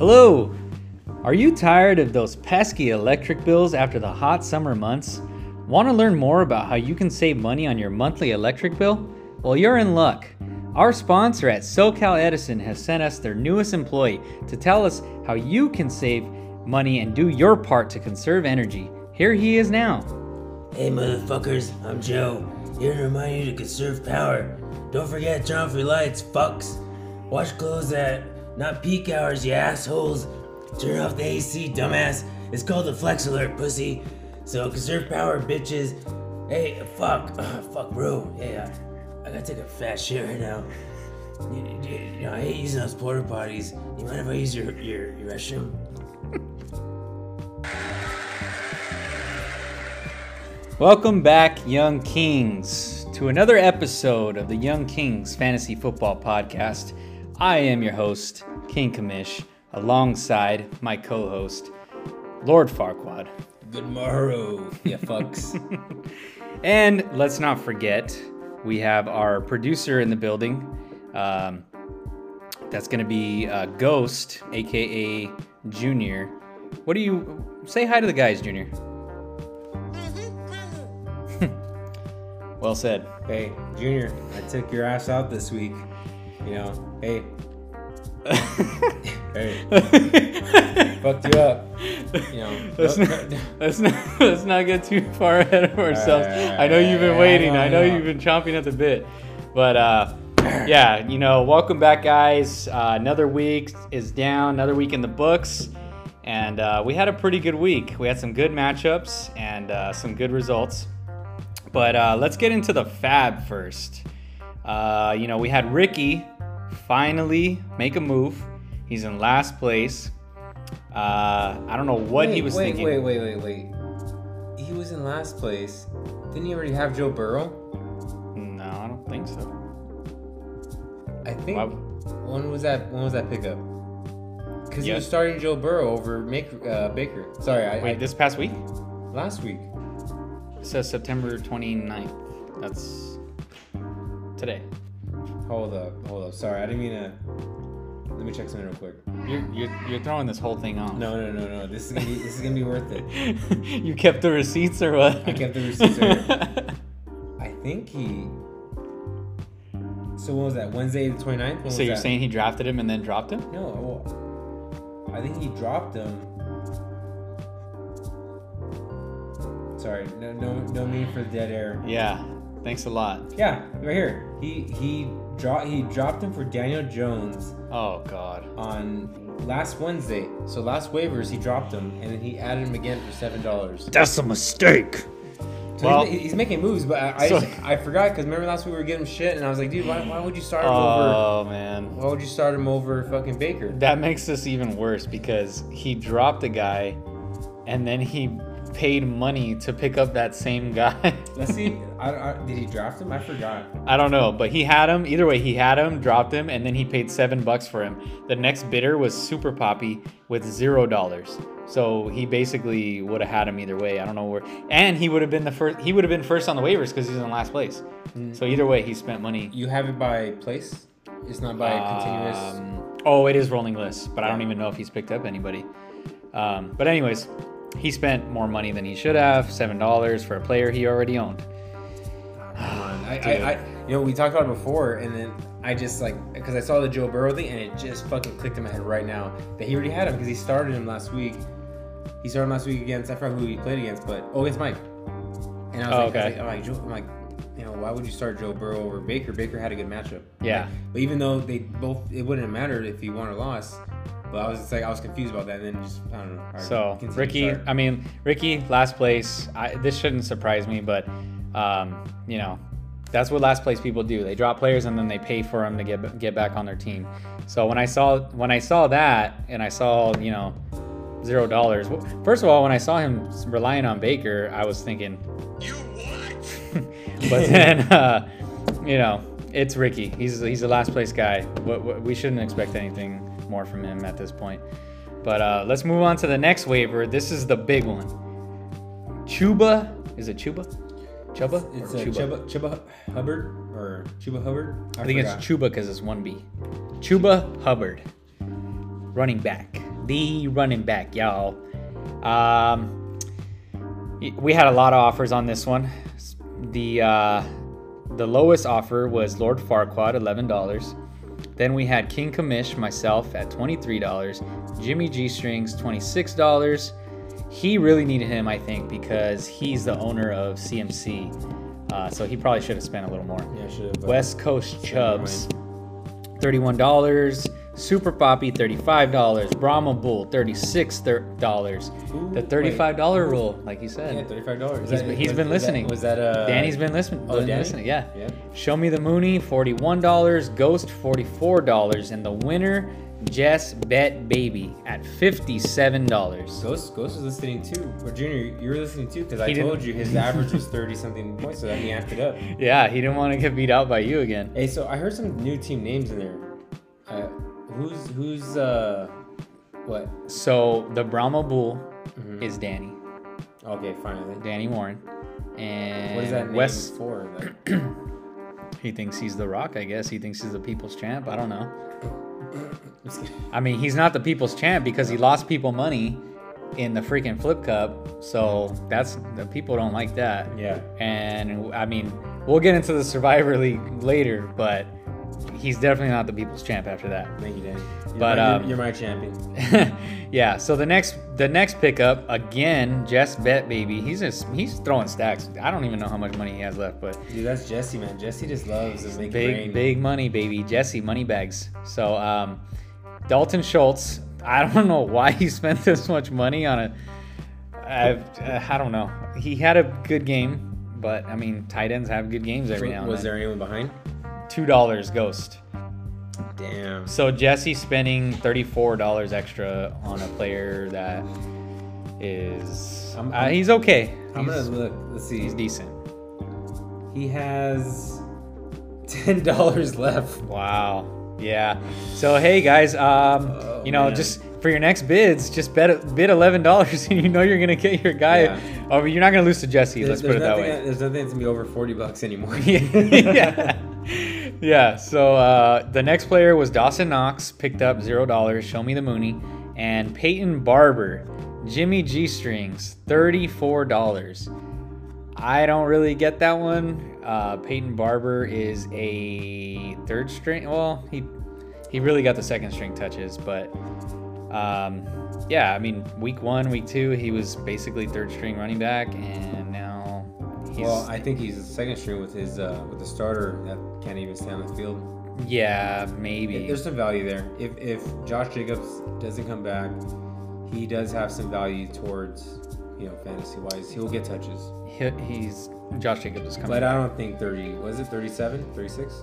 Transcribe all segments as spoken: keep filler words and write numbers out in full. Hello! Are you tired of those pesky electric bills after the hot summer months? Want to learn more about how you can save money on your monthly electric bill? Well, you're in luck. Our sponsor at SoCal Edison has sent us their newest employee to tell us how you can save money and do your part to conserve energy. Here he is now. Hey motherfuckers, I'm Joe. Here to remind you to conserve power. Don't forget, turn off your lights, fucks. Wash clothes at not peak hours, you assholes. Turn off the A C, dumbass. It's called the Flex Alert, pussy. So conserve power, bitches. Hey, fuck, uh, fuck bro, hey, uh, I gotta take a fat shit right now. You, you, you know, I hate using those porta potties. You mind if I use your, your, your restroom? Welcome back, Young Kings, to another episode of the Young Kings Fantasy Football Podcast. I am your host, King Kamish, alongside my co-host, Lord Farquaad. Good morrow, you fucks. And let's not forget, we have our producer in the building. Um, that's going to be uh, Ghost, a k a. Junior. What do you... Say hi to the guys, Junior. Well said. Hey, Junior, I took your ass out this week. You know, hey. Hey. Fucked you up. You know, let's, nope. not, let's, not, let's not get too far ahead of ourselves. All right, all right, I know you've been waiting. I know, I know you've been chomping at the bit. But, uh, yeah, you know, welcome back, guys. Uh, another week is down, another week in the books. And uh, we had a pretty good week. We had some good matchups and uh, some good results. But uh, let's get into the fab first. Uh, you know, we had Ricky finally make a move. He's in last place. Uh, I don't know what wait, he was wait, thinking. Wait, wait, wait, wait, wait. He was in last place. Didn't he already have Joe Burrow? No, I don't think so. I think wow. when was that? When was that pickup? Because yep. he was starting Joe Burrow over Make, uh, Baker. Sorry, I, wait. I, this past week? Last week. It says September twenty-ninth. That's today. Hold up, hold up. Sorry, I didn't mean to. Let me check something real quick. You're you're, you're throwing this whole thing off. No, no, no, no. This is gonna be, this is gonna be worth it. You kept the receipts or what? I kept the receipts. Or... I think he. So what was that? Wednesday the twenty-ninth? When so you're that? saying he drafted him and then dropped him? No, well, I think he dropped him. Sorry, no, no, no need for the dead air. Yeah, thanks a lot. Yeah, right here. He he dropped he dropped him for Daniel Jones. Oh God. On last Wednesday, so last waivers he dropped him, and then he added him again for seven dollars. That's a mistake. So well, he's, he's making moves, but I I, so, just, I forgot because remember last week we were giving him shit, and I was like, dude, why, why would you start him oh, over? Oh man, why would you start him over fucking Baker? That makes this even worse because he dropped a guy, and then he paid money to pick up that same guy. Let's see. I, I, did he draft him? I forgot. I don't know, but he had him. Either way, he had him, dropped him, and then he paid seven bucks for him. The next bidder was Super Poppy with zero dollars. So he basically would have had him either way. I don't know where. And he would have been the first. He would have been first on the waivers because he's in last place. Mm-hmm. So either way, he spent money. You have it by place. It's not by um, continuous. Oh, it is rolling lists, but yeah. I don't even know if he's picked up anybody. Um, but anyways. He spent more money than he should have, seven dollars for a player he already owned. I, I, I, you know, we talked about it before, and then I just like because I saw the Joe Burrow thing, and it just fucking clicked in my head right now that he already had him because he started him last week. He started him last week against I forgot who he played against, but oh, it's Mike. And I was, oh, like, okay. I was like, I'm like, Joe, I'm like, you know, why would you start Joe Burrow over Baker? Baker had a good matchup. Yeah, like, but even though they both, it wouldn't have mattered if he won or lost. But I was just like, I was confused about that, and then just I don't know. Right, so Ricky, I mean Ricky, last place. I, this shouldn't surprise me, but um, you know, that's what last place people do. They drop players and then they pay for them to get get back on their team. So when I saw when I saw that, and I saw you know zero dollars. First of all, when I saw him relying on Baker, I was thinking, you what? But then uh, you know, it's Ricky. He's he's the last place guy. What, what, we shouldn't expect anything more from him at this point, but uh let's move on to the next waiver. This is the big one. Chuba, is it Chuba? Chuba? It's, it's Chuba? Chuba, Chuba Hubbard or Chuba Hubbard? I, I think forgot. It's Chuba because it's one B. Chuba Hubbard, running back the running back, y'all. Um, we had a lot of offers on this one. The uh, the lowest offer was Lord Farquaad, eleven dollars. Then we had King Kamish, myself, at twenty-three dollars. Jimmy G-Strings, twenty-six dollars. He really needed him, I think, because he's the owner of C M C. Uh, so he probably should have spent a little more. Yeah, should have. West Coast Chubs, thirty-one dollars. Super Poppy, thirty-five dollars. Brahma Bull, thirty-six dollars. Ooh, the thirty-five dollars wait. Rule, like you said. Yeah, thirty-five dollars. He's, that, he's was, been listening. Was that, was that uh, Danny's been listening. Oh, Danny? Listening. Yeah. yeah. Show Me the Mooney, forty-one dollars. Ghost, forty-four dollars. And the winner, Jess Bet Baby, at fifty-seven dollars. Ghost, Ghost was listening too. Or Junior, you were listening too, because I told you his average was thirty-something points, so then he amped it up. Yeah, he didn't want to get beat out by you again. Hey, so I heard some new team names in there. Uh, Who's, who's, uh, what? So, the Brahma Bull mm-hmm. is Danny. Okay, finally. Danny Warren. And what is that name West... for? Like? He thinks he's the Rock, I guess. He thinks he's the people's champ. I don't know. I mean, he's not the people's champ because he lost people money in the freaking Flip Cup. So, that's, the people don't like that. Yeah. And, I mean, we'll get into the Survivor League later, but... he's definitely not the people's champ after that. Thank you, Danny. You're but my, um, you're my champion. Yeah. So the next, the next pickup again, Jess Bet Baby. He's just, he's throwing stacks. I don't even know how much money he has left, but dude, that's Jesse, man. Jesse just loves his big, brain. Big money, baby. Jesse money bags. So um, Dalton Schultz. I don't know why he spent this much money on a. I, I don't know. He had a good game, but I mean, tight ends have good games every now and then. Was there anyone behind? two dollars Ghost. Damn. So Jesse spending thirty-four dollars extra on a player that is... I'm, I'm, uh, he's okay. I'm he's, gonna look. Let's see. He's decent. He has ten dollars left. Wow. Yeah. So, hey, guys, um, oh, you know, man. just... for your next bids, just bet, bid eleven dollars and you know you're going to get your guy. Yeah. Over, you're not going to lose to Jesse, there's, let's put it that way. That, there's nothing that's going to be over forty bucks anymore. yeah. yeah. So uh, the next player was Dawson Knox, picked up zero dollars, Show Me the Mooney, and Peyton Barber, Jimmy G-Strings, thirty-four dollars. I don't really get that one. Uh, Peyton Barber is a third string. Well, he, he really got the second string touches, but... Um, yeah, I mean, week one, week two, he was basically third string running back, and now he's... Well, I think he's second string with his uh, with the starter that can't even stay on the field. Yeah, maybe. There's some value there. If if Josh Jacobs doesn't come back, he does have some value towards, you know, fantasy wise. He'll get touches. He, he's Josh Jacobs is coming. But back. I don't think thirty. Was it thirty-seven? thirty-six?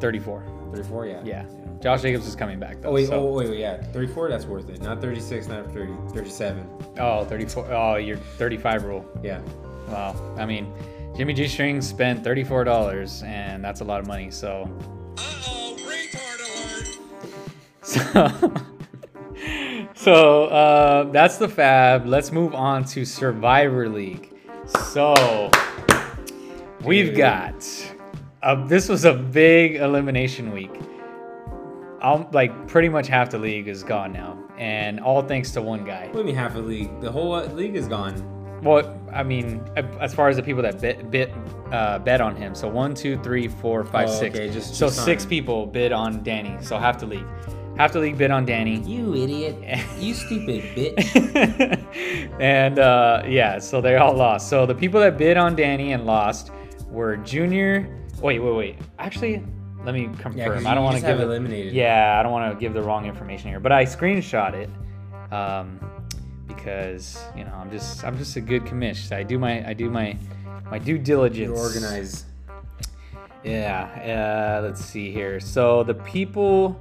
thirty-four. thirty-four. Yeah. Yeah. yeah. Josh Jacobs is coming back, though. Oh, wait, so. oh, wait, wait, yeah. thirty-four, that's worth it. Not thirty-six, not thirty. thirty-seven. Oh, thirty-four. Oh, your thirty-five rule. Yeah. Wow. I mean, Jimmy G-String spent thirty-four dollars, and that's a lot of money, so... Uh-oh, retard alert! So, so uh, that's the fab. Let's move on to Survivor League. So, we've got... A, this was a big elimination week. I'll, like pretty much half the league is gone now, and all thanks to one guy. What do you mean half the league? The whole league is gone. Well, I mean, as far as the people that bit, bit uh, bet on him, so one, two, three, four, five, oh, six. Okay, just, so just six on. people bid on Danny. So half the league, half the league bid on Danny. You idiot! You stupid bitch! And uh, yeah, so they all lost. So the people that bid on Danny and lost were Junior. Wait, wait, wait. Actually. Let me confirm. Yeah, I don't want to give eliminated. Yeah, I don't want to give the wrong information here, but I screenshot it um, because you know I'm just I'm just a good commish. I do my I do my my due diligence. You organize. Yeah. Uh, let's see here. So the people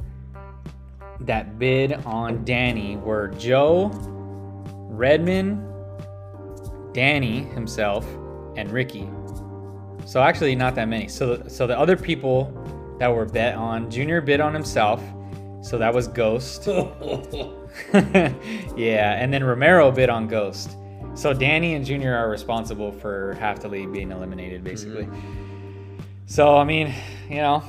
that bid on Danny were Joe Redman, Danny himself, and Ricky. So actually not that many. So so the other people that were bet on. Junior bid on himself, so that was Ghost. Yeah, and then Romero bid on Ghost. So Danny and Junior are responsible for half the league being eliminated, basically. Mm-hmm. So, I mean, you know,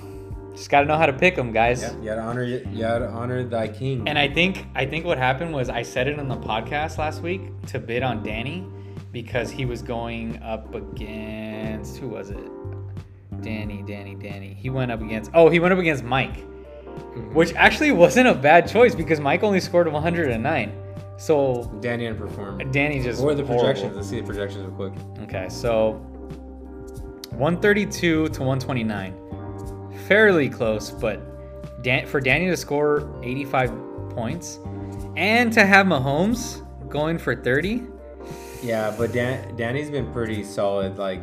Just gotta know how to pick them, guys. Yeah, you gotta honor, you gotta honor thy king. And I think, I think what happened was I said it on the podcast last week to bid on Danny because he was going up against who was it? Danny, Danny, Danny. He went up against. Oh, he went up against Mike, mm-hmm. which actually wasn't a bad choice because Mike only scored one hundred nine. So Danny didn't perform. Danny just. Or the projections. Horrible. Let's see the projections real quick. Okay, so one thirty-two to one twenty-nine. Fairly close, but Dan- for Danny to score eighty-five points and to have Mahomes going for thirty. Yeah, but Dan- Danny's been pretty solid, like,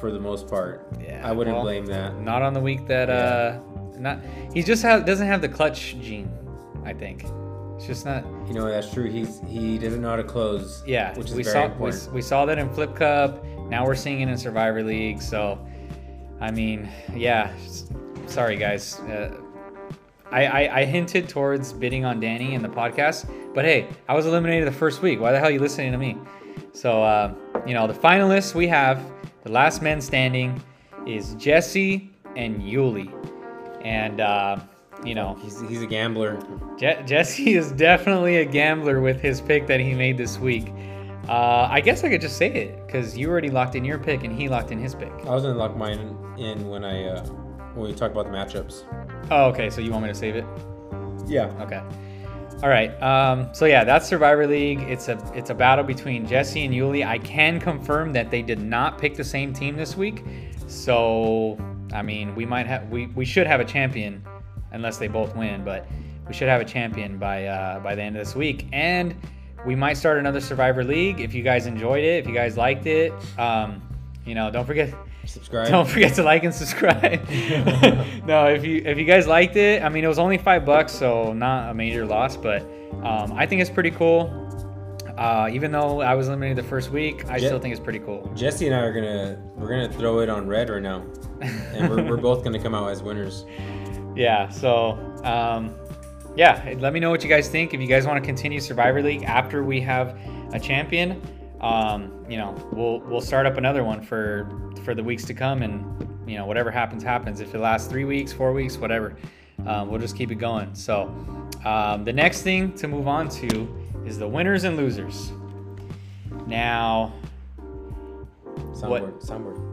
for the most part. Yeah, I wouldn't well, blame that. Not on the week that, yeah. uh, not he just ha- doesn't have the clutch gene, I think. It's just not. You know, that's true. He's He doesn't know how to close. Yeah, which is we, very saw, we, we saw that in Flip Cup. Now we're seeing it in Survivor League, so. I mean, yeah, sorry, guys. Uh, I, I, I hinted towards bidding on Danny in the podcast, but hey, I was eliminated the first week. Why the hell are you listening to me? So, uh, you know, the finalists we have, the last man standing is Jesse and Yuli. And, uh, you know. He's, he's a gambler. Je- Jesse is definitely a gambler with his pick that he made this week. Uh, I guess I could just say it because you already locked in your pick and he locked in his pick. I was gonna lock mine in when I uh, when we talked about the matchups. Oh, okay. So you want me to save it? Yeah. Okay. All right. Um, so yeah, that's Survivor League. It's a it's a battle between Jesse and Yuli. I can confirm that they did not pick the same team this week. So I mean, we might have we, we should have a champion unless they both win, but we should have a champion by uh, by the end of this week and. We might start another Survivor League. If you guys enjoyed it, if you guys liked it, um, you know, don't forget subscribe. Don't forget to like and subscribe. No, if you if you guys liked it, I mean, it was only five bucks, so not a major loss, but um, I think it's pretty cool. Uh, even though I was eliminated the first week, I Je- still think it's pretty cool. Jesse and I are gonna we're gonna throw it on red right now, and we're we're both gonna come out as winners. Yeah. So. Um, Yeah, let me know what you guys think. If you guys want to continue Survivor League after we have a champion, um, you know, we'll we'll start up another one for for the weeks to come, and you know, whatever happens, happens. If it lasts three weeks, four weeks, whatever, um, we'll just keep it going. So um, the next thing to move on to is the winners and losers. Now, soundboard, what? soundboard.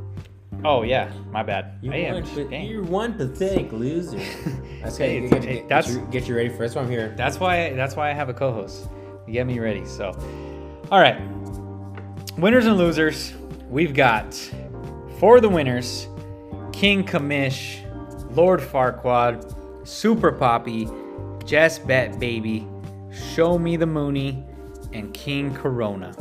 Oh, yeah. My bad. You I am. You're one pathetic loser. That's okay. Hey, get, get, that's, get, you, get you ready for this one here. That's why, that's why I have a co-host. You get me ready. So, all right. Winners and losers. We've got, for the winners, King Kamish, Lord Farquaad, Super Poppy, Jess Bet Baby, Show Me the Mooney, and King Corona.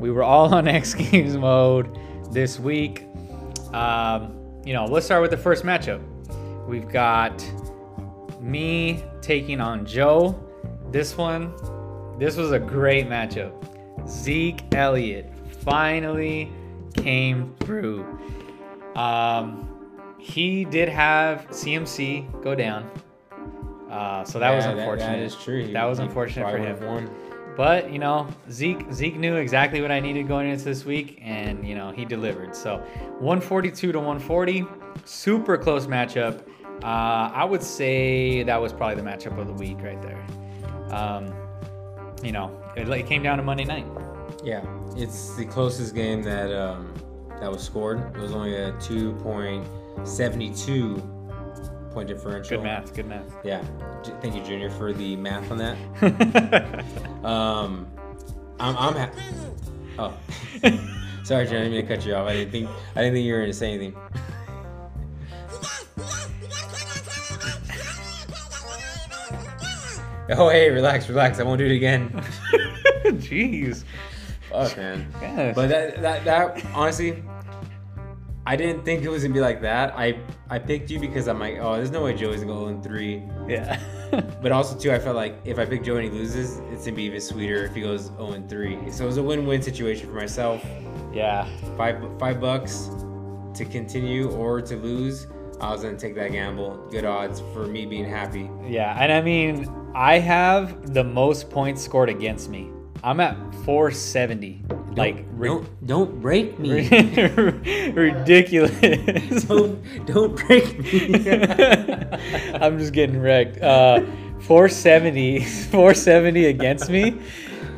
We were all on X Games mode this week. Um, you know, let's start with the first matchup. We've got me taking on Joe. This one, this was a great matchup. Zeke Elliott finally came through. Um, he did have C M C go down. Uh, so that yeah, was unfortunate. That, that is true. He, that was unfortunate for him. Won. But, you know, Zeke Zeke knew exactly what I needed going into this week, and, you know, he delivered. So, one forty-two to one forty, super close matchup. Uh, I would say that was probably the matchup of the week right there. Um, you know, it, it came down to Monday night. Yeah, it's the closest game that um, that was scored. It was only a two point seven two point differential. Good math, good math. Yeah. J- thank you, Junior, for the math on that. um, I'm, I'm ha- Oh. Sorry, Junior, I didn't mean to cut you off. I didn't think I didn't think you were going to say anything. Oh, hey, relax, relax. I won't do it again. Jeez. Fuck, man. Gosh. But that, that, that honestly... I didn't think it was gonna be like that. I, I picked you because I'm like, oh, there's no way Joey's gonna go in three. Yeah. But also too, I felt like if I pick Joey and he loses, it's gonna be even sweeter if he goes zero and three. So it was a win-win situation for myself. Yeah. Five five bucks to continue or to lose. I was gonna take that gamble. Good odds for me being happy. Yeah, and I mean, I have the most points scored against me. I'm at four seventy. Don't, like, re- don't, don't break me. Ridiculous. Don't, don't break me. I'm just getting wrecked. Uh, four seventy against me.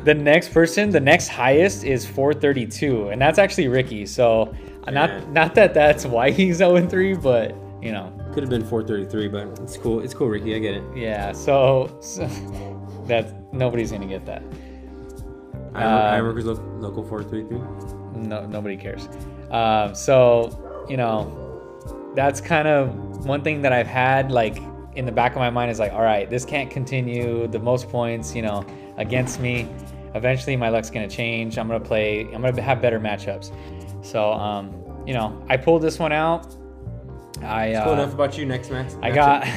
The next person, the next highest is four thirty-two, and that's actually Ricky. So not yeah. not that that's why he's oh and three, but, you know. Could have been four thirty-three, but it's cool. It's cool, Ricky. I get it. Yeah, so, so that nobody's going to get that. I, uh, I work as lo- local four thirty-three. No, nobody cares. Uh, so, you know, that's kind of one thing that I've had, like, in the back of my mind is like, all right, this can't continue. The most points, you know, against me. Eventually my luck's going to change. I'm going to play, I'm going to have better matchups. So, um, you know, I pulled this one out. I, it's cool uh, enough about you next match. I got,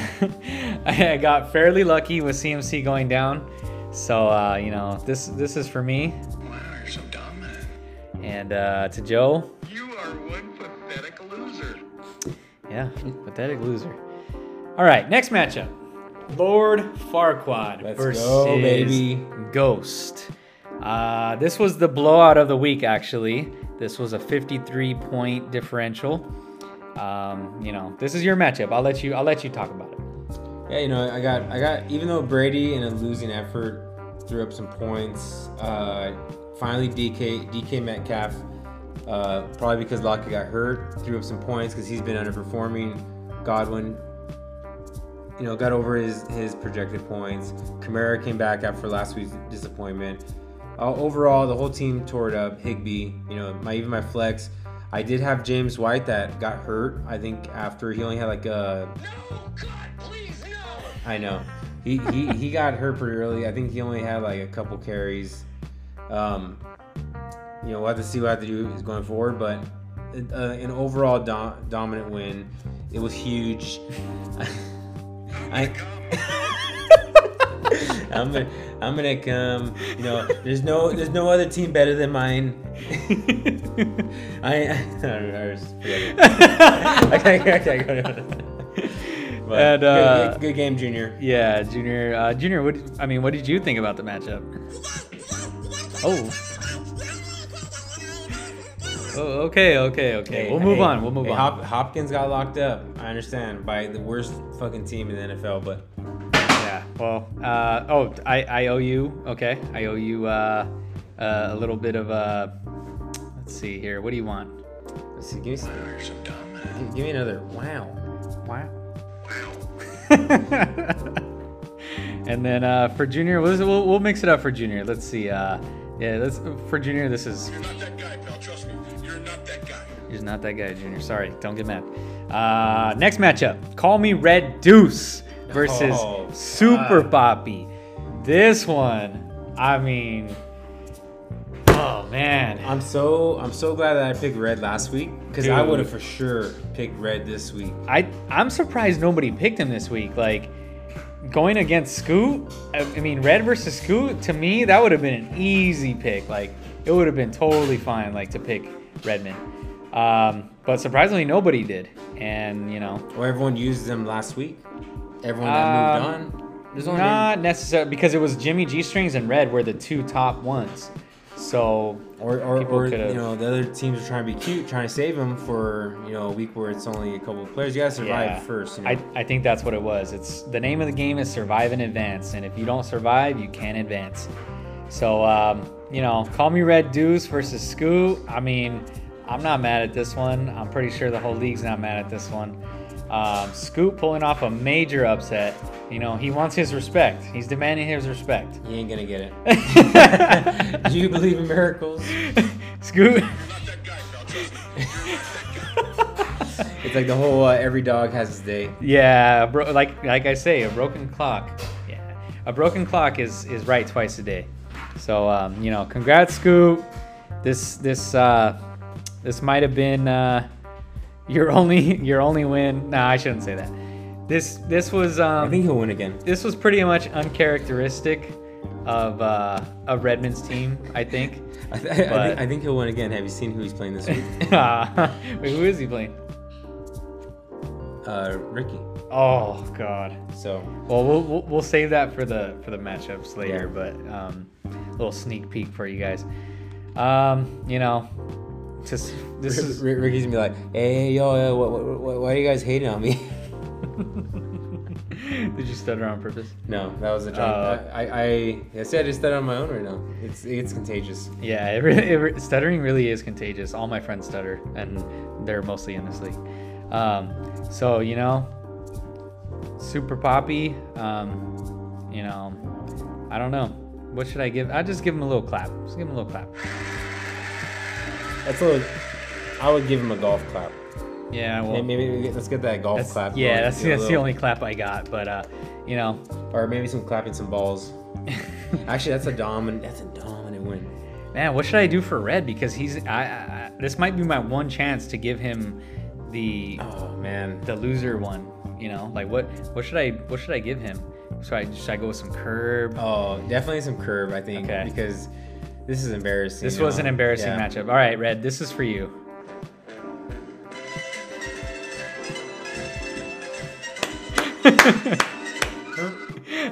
I got fairly lucky with C M C going down. So, uh, you know, this, this is for me. Wow, you're so dumb, man. And uh, to Joe. You are one pathetic loser. Yeah, pathetic loser. All right, next matchup. Lord Farquaad Let's versus go, baby. Ghost. Uh, this was the blowout of the week, actually. This was a fifty-three point differential. Um, you know, this is your matchup. I'll let you. I'll let you talk about it. Yeah, you know, I got, I got. Even though Brady, in a losing effort, threw up some points. Uh, finally, D K, D K Metcalf, uh, probably because Lockett got hurt, threw up some points because he's been underperforming. Godwin, you know, got over his, his projected points. Kamara came back after last week's disappointment. Uh, overall, the whole team tore it up. Higbee, you know, my even my flex. I did have James White that got hurt. I think after he only had like a. No, God, please no. I know, he he he got hurt pretty early. I think he only had like a couple carries. Um, you know, we'll have to see what I have to do is going forward, but uh, an overall dom- dominant win. It was huge. I. I'm gonna, I'm gonna come. You know, there's no, there's no other team better than mine. I, I, I was forgetting. And uh, good, good game, Junior. Yeah, Junior. Uh, Junior, what? I mean, what did you think about the matchup? Oh. Oh, okay, okay, okay. Hey, we'll move hey, on. We'll move hey, on. Hop- Hopkins got locked up. I understand by the worst fucking team in the N F L, but. Well, uh, oh, I, I owe you, okay, I owe you uh, uh, a little bit of, uh, let's see here, what do you want? Let's see, give me some, wow, you're so dumb, man. Give, give me another, wow. Wow. Wow. And then uh, for Junior, we'll, we'll, we'll mix it up for Junior, let's see, uh, yeah, let's, for Junior, this is. You're not that guy, pal, trust me, you're not that guy. You're not that guy, Junior, sorry, don't get mad. Uh, next matchup, Call Me Red Deuce. Versus oh, Super Poppy. This one, I mean, oh man. I'm so I'm so glad that I picked Red last week because I would have for sure picked Red this week. I I'm surprised nobody picked him this week. Like going against Scoot, I, I mean Red versus Scoot. To me, that would have been an easy pick. Like it would have been totally fine. Like to pick Redman. Um, but surprisingly, nobody did. And you know, well, everyone used them last week. Everyone that um, moved on? There's only not necessarily, because it was Jimmy G-Strings and Red were the two top ones. So, or, or, or you know, the other teams are trying to be cute, trying to save them for, you know, a week where it's only a couple of players. You got to survive yeah. first. You know? I, I think that's what it was. It's the name of the game is survive and advance. And if you don't survive, you can't advance. So, um, you know, Call Me Red Deuce versus Scoot. I mean, I'm not mad at this one. I'm pretty sure the whole league's not mad at this one. Um, Scoot pulling off a major upset. You know, he wants his respect. He's demanding his respect. You ain't gonna get it. Do you believe in miracles? Scoot. You're not that guy, pal. Trust me. You're not that guy. It's like the whole uh, every dog has his day. Yeah, bro, like like I say, a broken clock. Yeah, a broken clock is is right twice a day. So um, you know, congrats, Scoot. This this uh, this might have been. Uh, Your only, your only win. Nah, I shouldn't say that. This, this was. Um, I think he'll win again. This was pretty much uncharacteristic of uh, of Redmond's team. I think. I, th- I, th- I think he'll win again. Have you seen who he's playing this week? Wait, who is he playing? Uh, Ricky. Oh God. So. Well, we'll we'll, we'll save that for the for the matchups later, yeah. But um, a little sneak peek for you guys. um, you know, just this is Ricky's gonna be like, hey yo, yo what, what, what, why are you guys hating on me? Did you stutter on purpose? No, that was a joke. Uh, I, I, I, I see I just stutter on my own right now. It's it's contagious. Yeah, it really, it, stuttering really is contagious. All my friends stutter, and they're mostly in this league. Um, so, you know, Super Poppy, um, you know, I don't know. What should I give? I'll just give him a little clap. Just give him a little clap. That's a little, I would give him a golf clap. Yeah, well, maybe, maybe let's get that golf clap. Yeah, that's, that's little... the only clap I got, but uh, you know, or maybe some clapping some balls. Actually, that's a dominant. That's a dominant win. Man, what should I do for Red? Because he's, I, I this might be my one chance to give him the oh man the loser one. You know, like what what should I what should I give him? So I should I go with some curb? Oh, definitely some curb. I think okay. Because this is embarrassing. This was know? an embarrassing yeah. matchup. All right, Red, this is for you.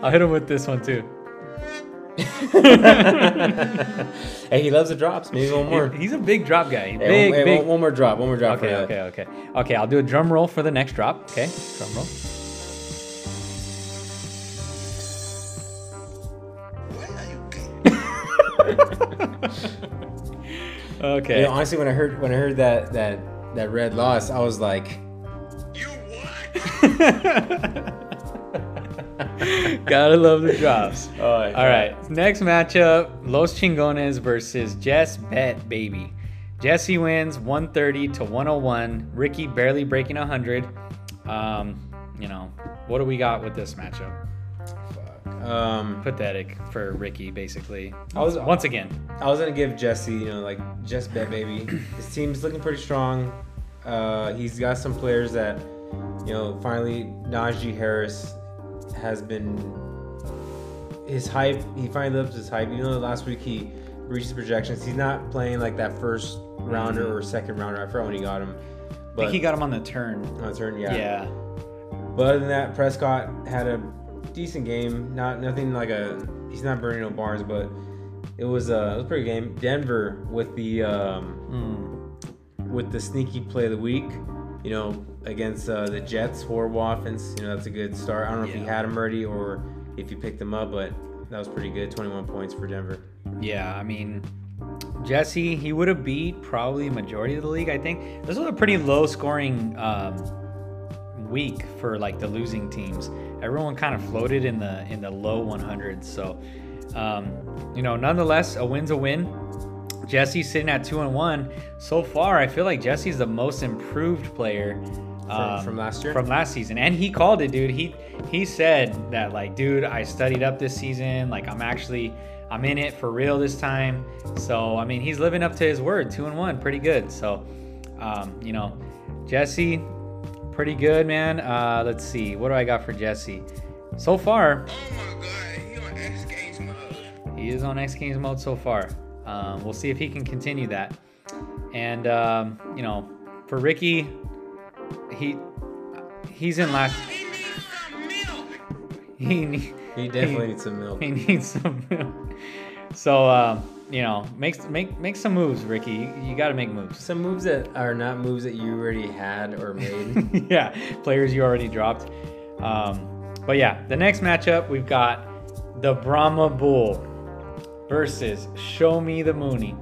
I'll hit him with this one too. Hey, he loves the drops. Maybe one more. He, he's a big drop guy. Hey, big, one, hey, big. One, one more drop. One more drop. Okay, for that. okay, okay, okay. I'll do a drum roll for the next drop. Okay, drum roll. Okay. You know, honestly, when I heard when I heard that that that Red loss, I was like. Gotta love the drops. Oh, all right, it. Next matchup: Los Chingones versus Jess Bet Baby. Jesse wins one thirty to one oh one. Ricky barely breaking one hundred. Um, you know, what do we got with this matchup? Um, Pathetic for Ricky, basically. I was once again. I was gonna give Jesse, you know, like Jess Bet Baby. His team's looking pretty strong. Uh, he's got some players that. You know, finally, Najee Harris has been his hype. He finally lives his hype. You know, last week he reached his projections. He's not playing like that first rounder or second rounder. I forgot when he got him. But, I think he got him on the turn. On the turn, yeah. Yeah. But other than that, Prescott had a decent game. Not nothing like a. He's not burning no bars, but it was a, it was a pretty game. Denver with the um, mm. with the sneaky play of the week. You know. Against uh, the Jets, horrible offense. You know, that's a good start. I don't know yeah. if you had him already or if you picked him up, but that was pretty good. twenty-one points for Denver. Yeah, I mean, Jesse, he would have beat probably a majority of the league, I think. This was a pretty low-scoring um, week for, like, the losing teams. Everyone kind of floated in the in the low one hundreds. So, um, you know, nonetheless, a win's a win. Jesse's sitting at two and one. So far, I feel like Jesse's the most improved player Um, from, from last year, from last season, and he called it, dude. He he said that, like, dude, I studied up this season. Like, I'm actually, I'm in it for real this time. So, I mean, he's living up to his word. Two and one, pretty good. So, um, you know, Jesse, pretty good, man. Uh, let's see, what do I got for Jesse so far? Oh my God, he's on X Games mode. He is on X Games mode so far. Um, we'll see if he can continue that. And um, you know, for Ricky. He he's in last. He needs some milk. He need, He definitely he, needs some milk. He needs some milk. So uh, you know, make make make some moves, Ricky. You, you got to make moves. Some moves that are not moves that you already had or made. Yeah, players you already dropped. Um, but yeah, the next matchup we've got the Brahma Bull versus Show Me the Mooney.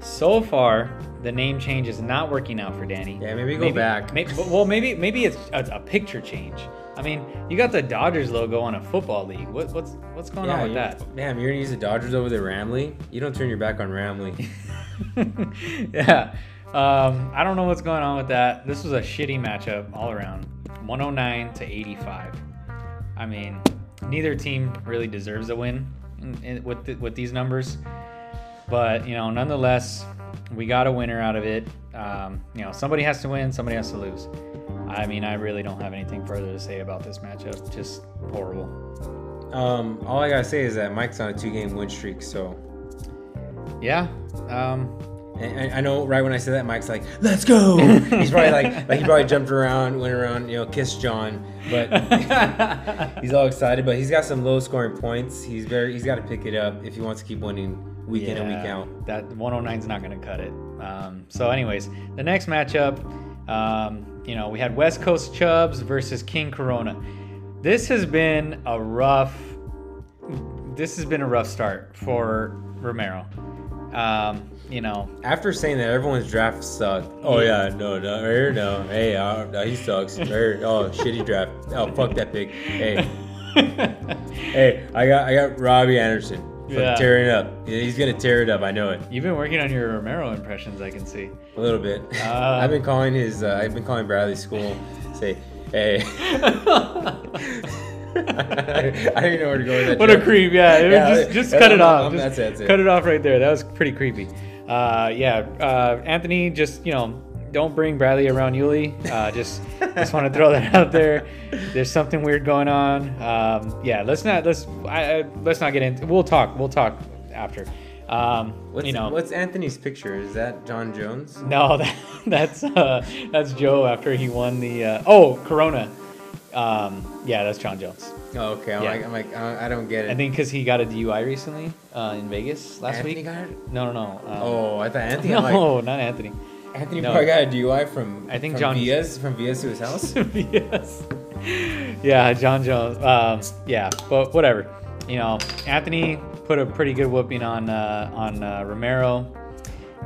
So far, the name change is not working out for Danny. Yeah, maybe go maybe, back. Maybe, well, maybe maybe it's a, a picture change. I mean, you got the Dodgers logo on a football league. What, what's what's going yeah, on with you, that? Man, you're gonna use the Dodgers over the Ramley? You don't turn your back on Ramley. Yeah, um, I don't know what's going on with that. This was a shitty matchup all around. one oh nine to eighty-five. I mean, neither team really deserves a win in, in, with the, with these numbers. But, you know, nonetheless, we got a winner out of it. Um, you know, somebody has to win, somebody has to lose. I mean, I really don't have anything further to say about this matchup. Just horrible. Um, all I got to say is that Mike's on a two-game win streak, so. Yeah. Um, and, and I know right when I said that, Mike's like, let's go. He's probably like, like, he probably jumped around, went around, you know, kissed John. But he's all excited. But he's got some low-scoring points. He's very, he's got to pick it up if he wants to keep winning. week yeah, in and week out. That one oh nine's not going to cut it. Um, so anyways, the next matchup, um, you know, we had West Coast Chubs versus King Corona. This has been a rough, this has been a rough start for Romero. Um, you know, after saying that everyone's draft sucked. Oh yeah, no, no, or, no, hey, uh, no, he sucks. Or, oh, shitty draft. Oh, fuck that pick. Hey, hey, I got, I got Robbie Anderson. Yeah. Tearing it up. He's gonna tear it up. I know it. You've been working on your Romero impressions. I can see a little bit. Uh, I've been calling his. Uh, I've been calling Bradley's school. Say, hey. I, I didn't know where to go with that. What joke. A creep! Yeah, yeah just, just cut it off. Just that's, that's it. Cut it off right there. That was pretty creepy. Uh, yeah, uh, Anthony, just you know, don't bring Bradley around Yuli. Uh, just, just want to throw that out there. There's something weird going on. Um, yeah, let's not let's I, I, let's not get into. We'll talk. We'll talk after. Um, what's, you know, what's Anthony's picture? Is that John Jones? No, that, that's uh, that's Joe after he won the. Uh, oh, Corona. Um, yeah, that's John Jones. Oh, okay. I'm yeah. like, I'm like, I don't get it. I think because he got a D U I recently uh, in Vegas last Anthony week. Anthony got it? No, no, no. Um, oh, I thought Anthony. No, like, not Anthony. Anthony no. probably got a D U I from. I think from John Villas from Villas to his house. Villas. Yeah, John Jones. Um, yeah, but whatever. You know, Anthony put a pretty good whooping on uh, on uh, Romero.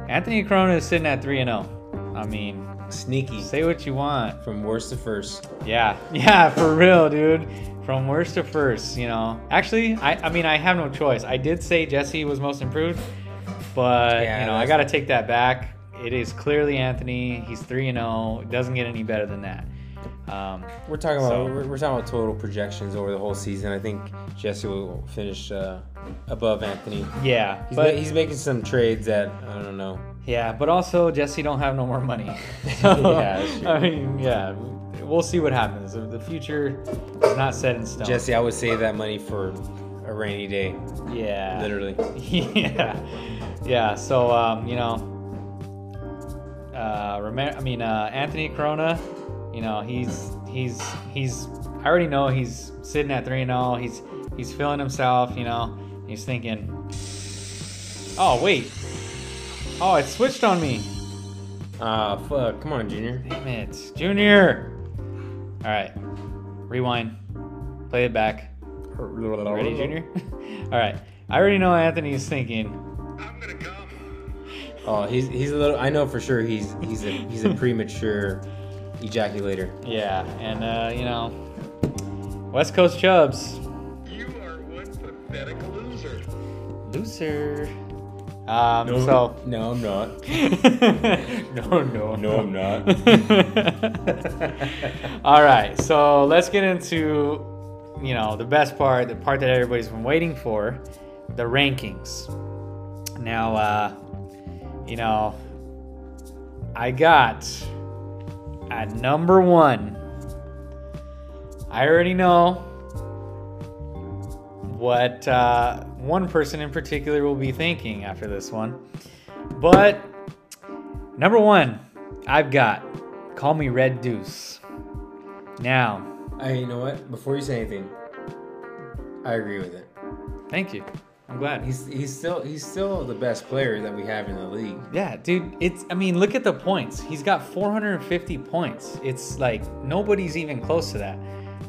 Anthony Corona is sitting at three and zero. I mean. Sneaky. Say what you want. From worst to first. Yeah. Yeah, for real, dude. From worst to first, you know. Actually, I, I mean, I have no choice. I did say Jesse was most improved, but, yeah, you know, I got to take that back. It is clearly Anthony. He's three and oh. It doesn't get any better than that. Um, we're talking so. about we're, we're talking about total projections over the whole season. I think Jesse will finish uh, above Anthony. Yeah. He's, but, ma- he's making some trades that, I don't know. Yeah, but also Jesse don't have no more money. So, yeah, that's true. I mean, yeah, we'll see what happens. The future is not set in stone. Jesse, I would save that money for a rainy day. Yeah, literally. Yeah, yeah. So um, you know, uh, Romero, I mean uh, Anthony Corona. You know, he's he's he's. I already know he's sitting at three and zero. He's he's feeling himself. You know, he's thinking, oh wait. Oh, it switched on me. Ah, uh, fuck. Come on, Junior. Damn it. Junior! All right. Rewind. Play it back. Ready, Junior? All right. I already know Anthony's thinking. I'm going to come. Oh, he's he's a little... I know for sure he's he's a, he's a premature ejaculator. Yeah, and, uh, you know, West Coast Chubs. You are one pathetic loser. Loser. Um, no, so no, I'm not. no, no, no, I'm not. All right, so let's get into, you know, the best part, the part that everybody's been waiting for, the rankings. Now, uh, you know, I got at number one. I already know what. Uh, One person in particular will be thinking after this one. But number one, I've got Call Me Red Deuce. Now. Hey, you know what? Before you say anything, I agree with it. Thank you. I'm glad. He's he's still he's still the best player that we have in the league. Yeah, dude. It's I mean, look at the points. He's got four hundred fifty points. It's like nobody's even close to that.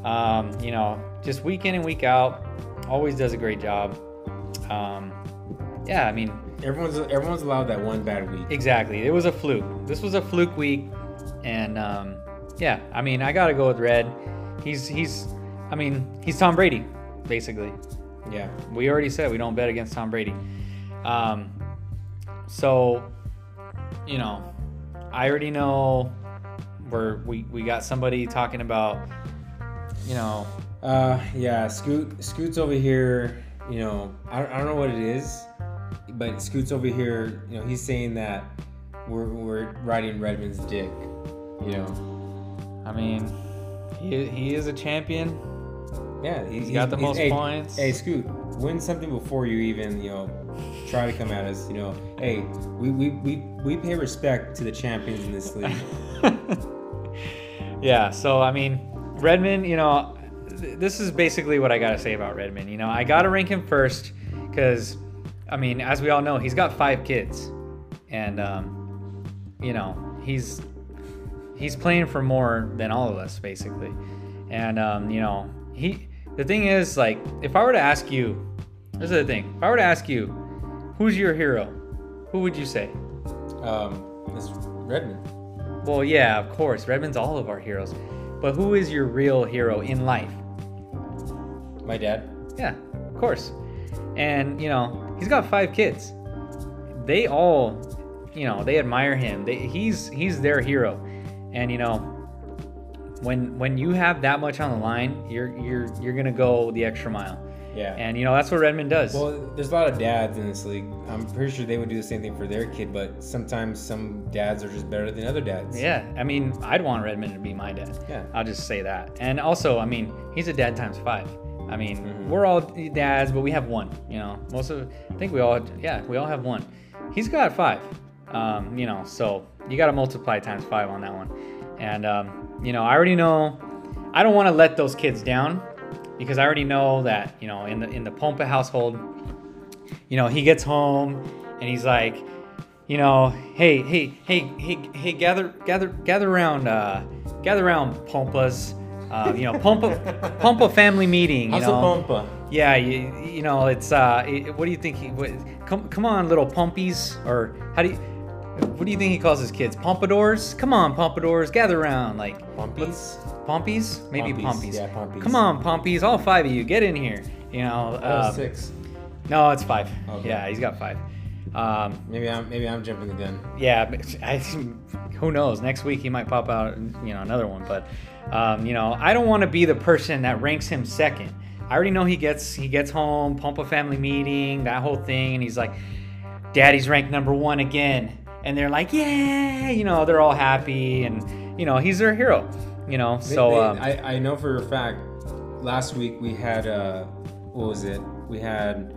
Um, you know, just week in and week out, always does a great job. Um, yeah, I mean, everyone's everyone's allowed that one bad week. Exactly, it was a fluke. This was a fluke week, and um, yeah, I mean, I gotta go with Red. He's he's, I mean, he's Tom Brady, basically. Yeah, we already said we don't bet against Tom Brady. Um, so, you know, I already know we're we we got somebody talking about, you know, uh, yeah, Scoot Scoot's over here. You know, I don't, I don't know what it is, but Scoot's over here, you know, he's saying that we're we're riding Redman's dick, you know. I mean, he he is a champion. Yeah, he's, he's got the he's, most hey, points. Hey, Scoot, win something before you even, you know, try to come at us, you know. Hey, we, we, we, we pay respect to the champions in this league. Yeah, so, I mean, Redman, you know... This is basically what I got to say about Redman. You know, I got to rank him first because I mean, as we all know, he's got five kids, and um, you know, he's he's playing for more than all of us, basically. And um, you know, he. The thing is, like, if I were to ask you, this is the thing. If I were to ask you, who's your hero? Who would you say? Um, it's Redman. Well, yeah, of course, Redman's all of our heroes. But who is your real hero in life? My dad. Yeah, of course. And, you know, he's got five kids. They all, you know, they admire him. They, he's he's their hero. And, you know, when when you have that much on the line, you're you're you're going to go the extra mile. Yeah. And, you know, that's what Redman does. Well, there's a lot of dads in this league. I'm pretty sure they would do the same thing for their kid, but sometimes some dads are just better than other dads. Yeah. I mean, I'd want Redman to be my dad. Yeah. I'll just say that. And also, I mean, he's a dad times five. I mean, mm-hmm. we're all dads, but we have one, you know. Most of, I think we all, yeah, we all have one. He's got five, um, you know, so you got to multiply times five on that one. And, um, you know, I already know, I don't want to let those kids down, because I already know that, you know, in the in the Pompa household, you know, he gets home and he's like, you know, hey, hey, hey, hey, hey, gather, gather, gather around, uh, gather around, Pompas, uh, you know, Pompa, Pompa family meeting, you know, Pompa. Yeah, you, you know, it's, uh, it, what do you think he, what, come, come on, little Pompies, or how do you, what do you think he calls his kids? Pompadours? Come on, Pompadours, gather around, like, Pompies. Pompies? Maybe Pompies. Yeah, Pompies. Come on, Pompies. All five of you. Get in here. You know. Uh, oh, six. No, it's five. Okay. Yeah, he's got five. Um, maybe I'm maybe I'm jumping the gun. Yeah. I, who knows? Next week he might pop out, you know, another one. But, um, you know, I don't want to be the person that ranks him second. I already know he gets he gets home, Pompa family meeting, that whole thing, and he's like, Daddy's ranked number one again. And they're like, yeah, you know, they're all happy, and, you know, he's their hero. You know, so they, they, um, I, I know for a fact last week we had uh what was it? We had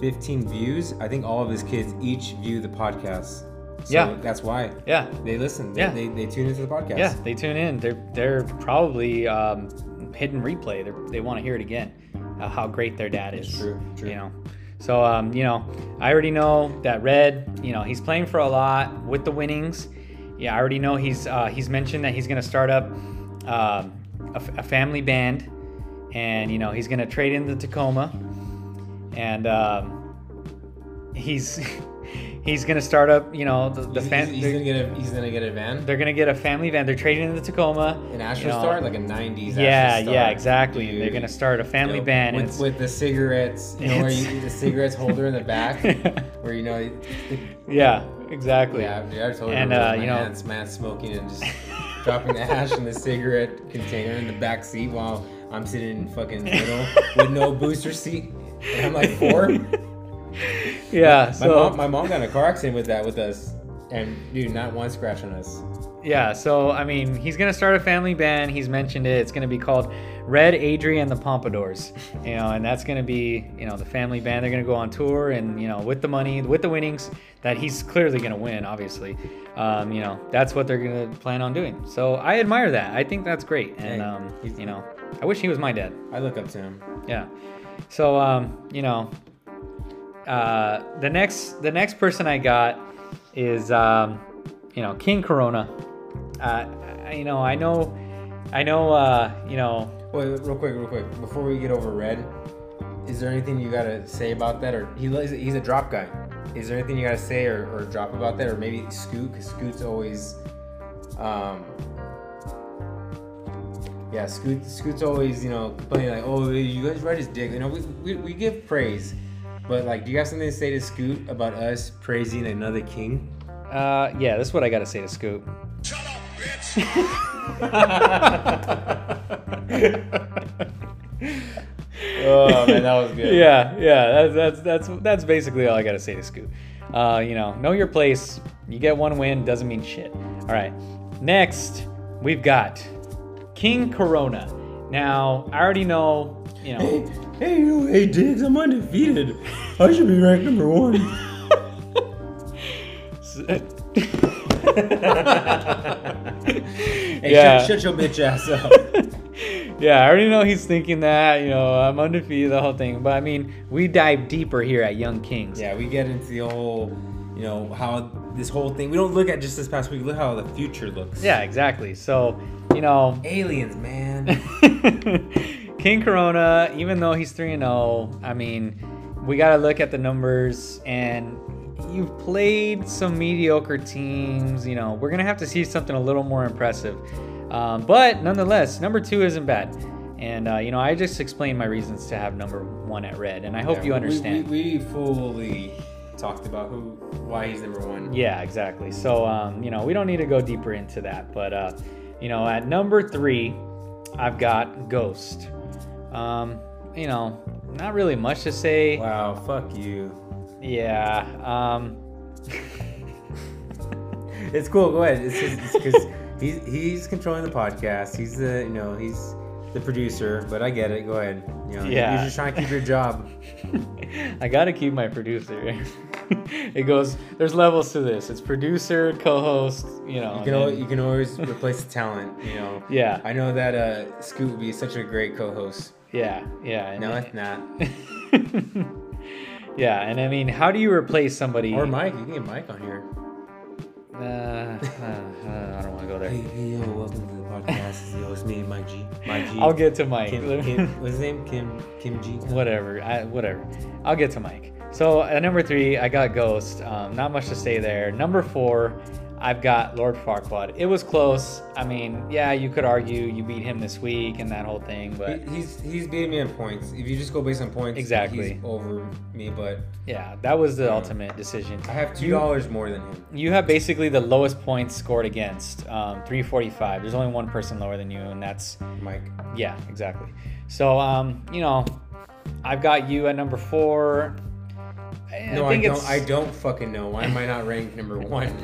fifteen views. I think all of his kids each view the podcast. So yeah, that's why. Yeah, they listen. They, yeah, they, they tune into the podcast. Yeah, they tune in. They're they're probably um, hidden replay. They they want to hear it again. Uh, how great their dad is. True, true. You know, so um you know I already know that Red. You know, he's playing for a lot with the winnings. Yeah, I already know he's uh, he's mentioned that he's gonna start up um, a, f- a family band, and you know he's gonna trade in the Tacoma, and um, he's he's gonna start up you know the, the family. He's, he's gonna get a he's gonna get a van. They're gonna get a family van. They're trading in the Tacoma. An Astro you know, Star, like a nineties. Yeah, Astro Star. Yeah, exactly. Dude. They're gonna start a family you know, band with, with the cigarettes. You know, where you the cigarettes holder in the back, where you know. Yeah. Exactly. Yeah, dude, I totally and, uh, my you know, aunt's man smoking and just dropping the ash in the cigarette container in the back seat while I'm sitting in fucking middle with no booster seat, and I'm like four. Yeah. My, so, my mom, my mom got in a car accident with that with us, and dude, not one scratch on us. Yeah. So I mean, he's gonna start a family band. He's mentioned it. It's gonna be called Red, Adrian, and the Pompadours. You know, and that's gonna be you know the family band. They're gonna go on tour, and you know with the money, with the winnings that he's clearly gonna win, obviously. Um, you know, that's what they're gonna plan on doing. So I admire that. I think that's great. And um, you know, I wish he was my dad. I look up to him. Yeah. So um, you know, uh, the next the next person I got is um, you know King Corona. Uh, you know, I know, I know, uh, you know. Wait, real quick, real quick. Before we get over Red, is there anything you got to say about that? Or he he's a drop guy. Is there anything you got to say or, or drop about that? Or maybe Scoot, because Scoot's always, um, yeah, Scoot, Scoot's always, you know, complaining like, oh, you guys ride his dick. You know, we, we, we give praise. But, like, do you have something to say to Scoot about us praising another king? Uh, yeah, that's what I got to say to Scoot. Shut up! Oh man, that was good. Yeah, yeah, that's that's that's that's basically all I gotta say to Scoot. Uh, you know, know your place. You get one win, doesn't mean shit. All right, next we've got King Corona. Now I already know, you know. Hey, hey, you, hey, Diggs, I'm undefeated. I should be ranked number one. Hey, yeah. shut, shut your bitch ass up. Yeah, I already know he's thinking that, you know, I'm undefeated, the whole thing. But, I mean, we dive deeper here at Young Kings. Yeah, we get into the whole, you know, how this whole thing, we don't look at just this past week, look how the future looks. Yeah, exactly. So, you know. Aliens, man. King Corona, even though he's three and oh, I mean, we got to look at the numbers. And you've played some mediocre teams. You know, we're going to have to see something a little more impressive. Um, but nonetheless, number two isn't bad. And, uh, you know, I just explained my reasons to have number one at red, and I hope yeah, you understand. We, we, we fully talked about who, why he's number one. Yeah, exactly. So, um, you know, we don't need to go deeper into that. But, uh, you know, at number three, I've got Ghost. Um, you know, not really much to say. Wow, fuck you. Yeah. Um... It's cool. Go ahead. It's because... He's, he's controlling the podcast. He's the, you know, he's the producer, but I get it. Go ahead. You know, yeah. You're just trying to keep your job. I got to keep my producer. It goes, there's levels to this. It's producer, co-host, you know. You can, al- you can always replace the talent, you know. Yeah. I know that uh, Scoot would be such a great co-host. Yeah, yeah. No, it's not. Yeah, and I mean, how do you replace somebody? Or Mike. You can get Mike on here. Uh, uh, uh, I don't want to go there. Hey, hey, yo, welcome to the podcast. Yo, it's me, Mike G. Mike G. I'll get to Mike. Kim, Kim, what's his name? Kim Kim G. Whatever. I, whatever. I'll get to Mike. So at number three, I got Ghost. Um, not much to say there. Number four, I've got Lord Farquaad. It was close. I mean, yeah, you could argue you beat him this week and that whole thing, but he, he's he's beating me on points. If you just go based on points, exactly, he's over me. But yeah, that was the ultimate know. decision. I have two dollars more than him. You have basically the lowest points scored against, um, three forty-five. There's only one person lower than you, and that's Mike. Yeah, exactly. So um, you know, I've got you at number four. I, no, I, think I don't. It's... I don't fucking know. Why am I not ranked number one?